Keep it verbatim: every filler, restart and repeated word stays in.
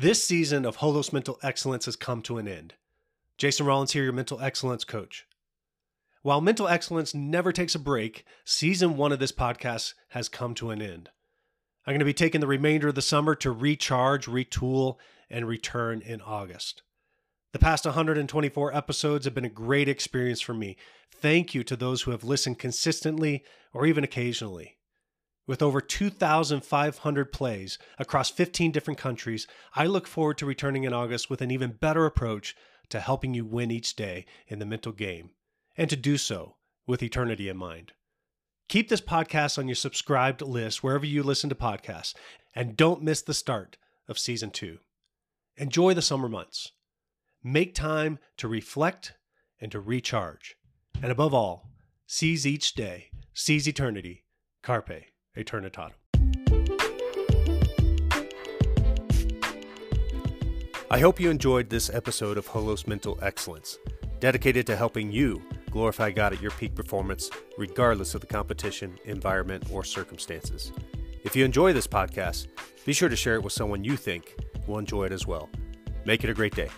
This season of Holos Mental Excellence has come to an end. Jason Rollins here, your mental excellence coach. While mental excellence never takes a break, season one of this podcast has come to an end. I'm going to be taking the remainder of the summer to recharge, retool, and return in August. The past one hundred twenty-four episodes have been a great experience for me. Thank you to those who have listened consistently or even occasionally. With over two thousand five hundred plays across fifteen different countries, I look forward to returning in August with an even better approach to helping you win each day in the mental game, and to do so with eternity in mind. Keep this podcast on your subscribed list wherever you listen to podcasts, and don't miss the start of season two. Enjoy the summer months. Make time to reflect and to recharge. And above all, seize each day, seize eternity, carpe eternitatum. I hope you enjoyed this episode of Holos Mental Excellence, dedicated to helping you glorify God at your peak performance, regardless of the competition, environment, or circumstances. If you enjoy this podcast, be sure to share it with someone you think will enjoy it as well. Make it a great day.